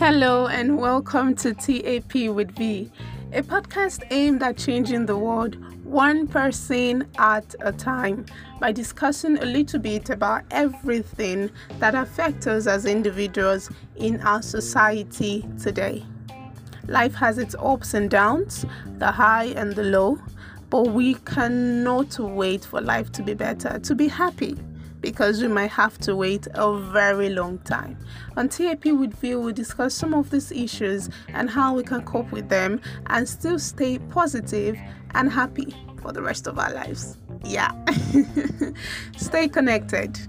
Hello and welcome to TAP with V, a podcast aimed at changing the world one person at a time by discussing a little bit about everything that affects us as individuals in our society today. Life has its ups and downs, the high and the low, but we cannot wait for life to be better, to be happy, because we might have to wait a very long time. On TAP with V, we'll discuss some of these issues and how we can cope with them and still stay positive and happy for the rest of our lives. Yeah. Stay connected.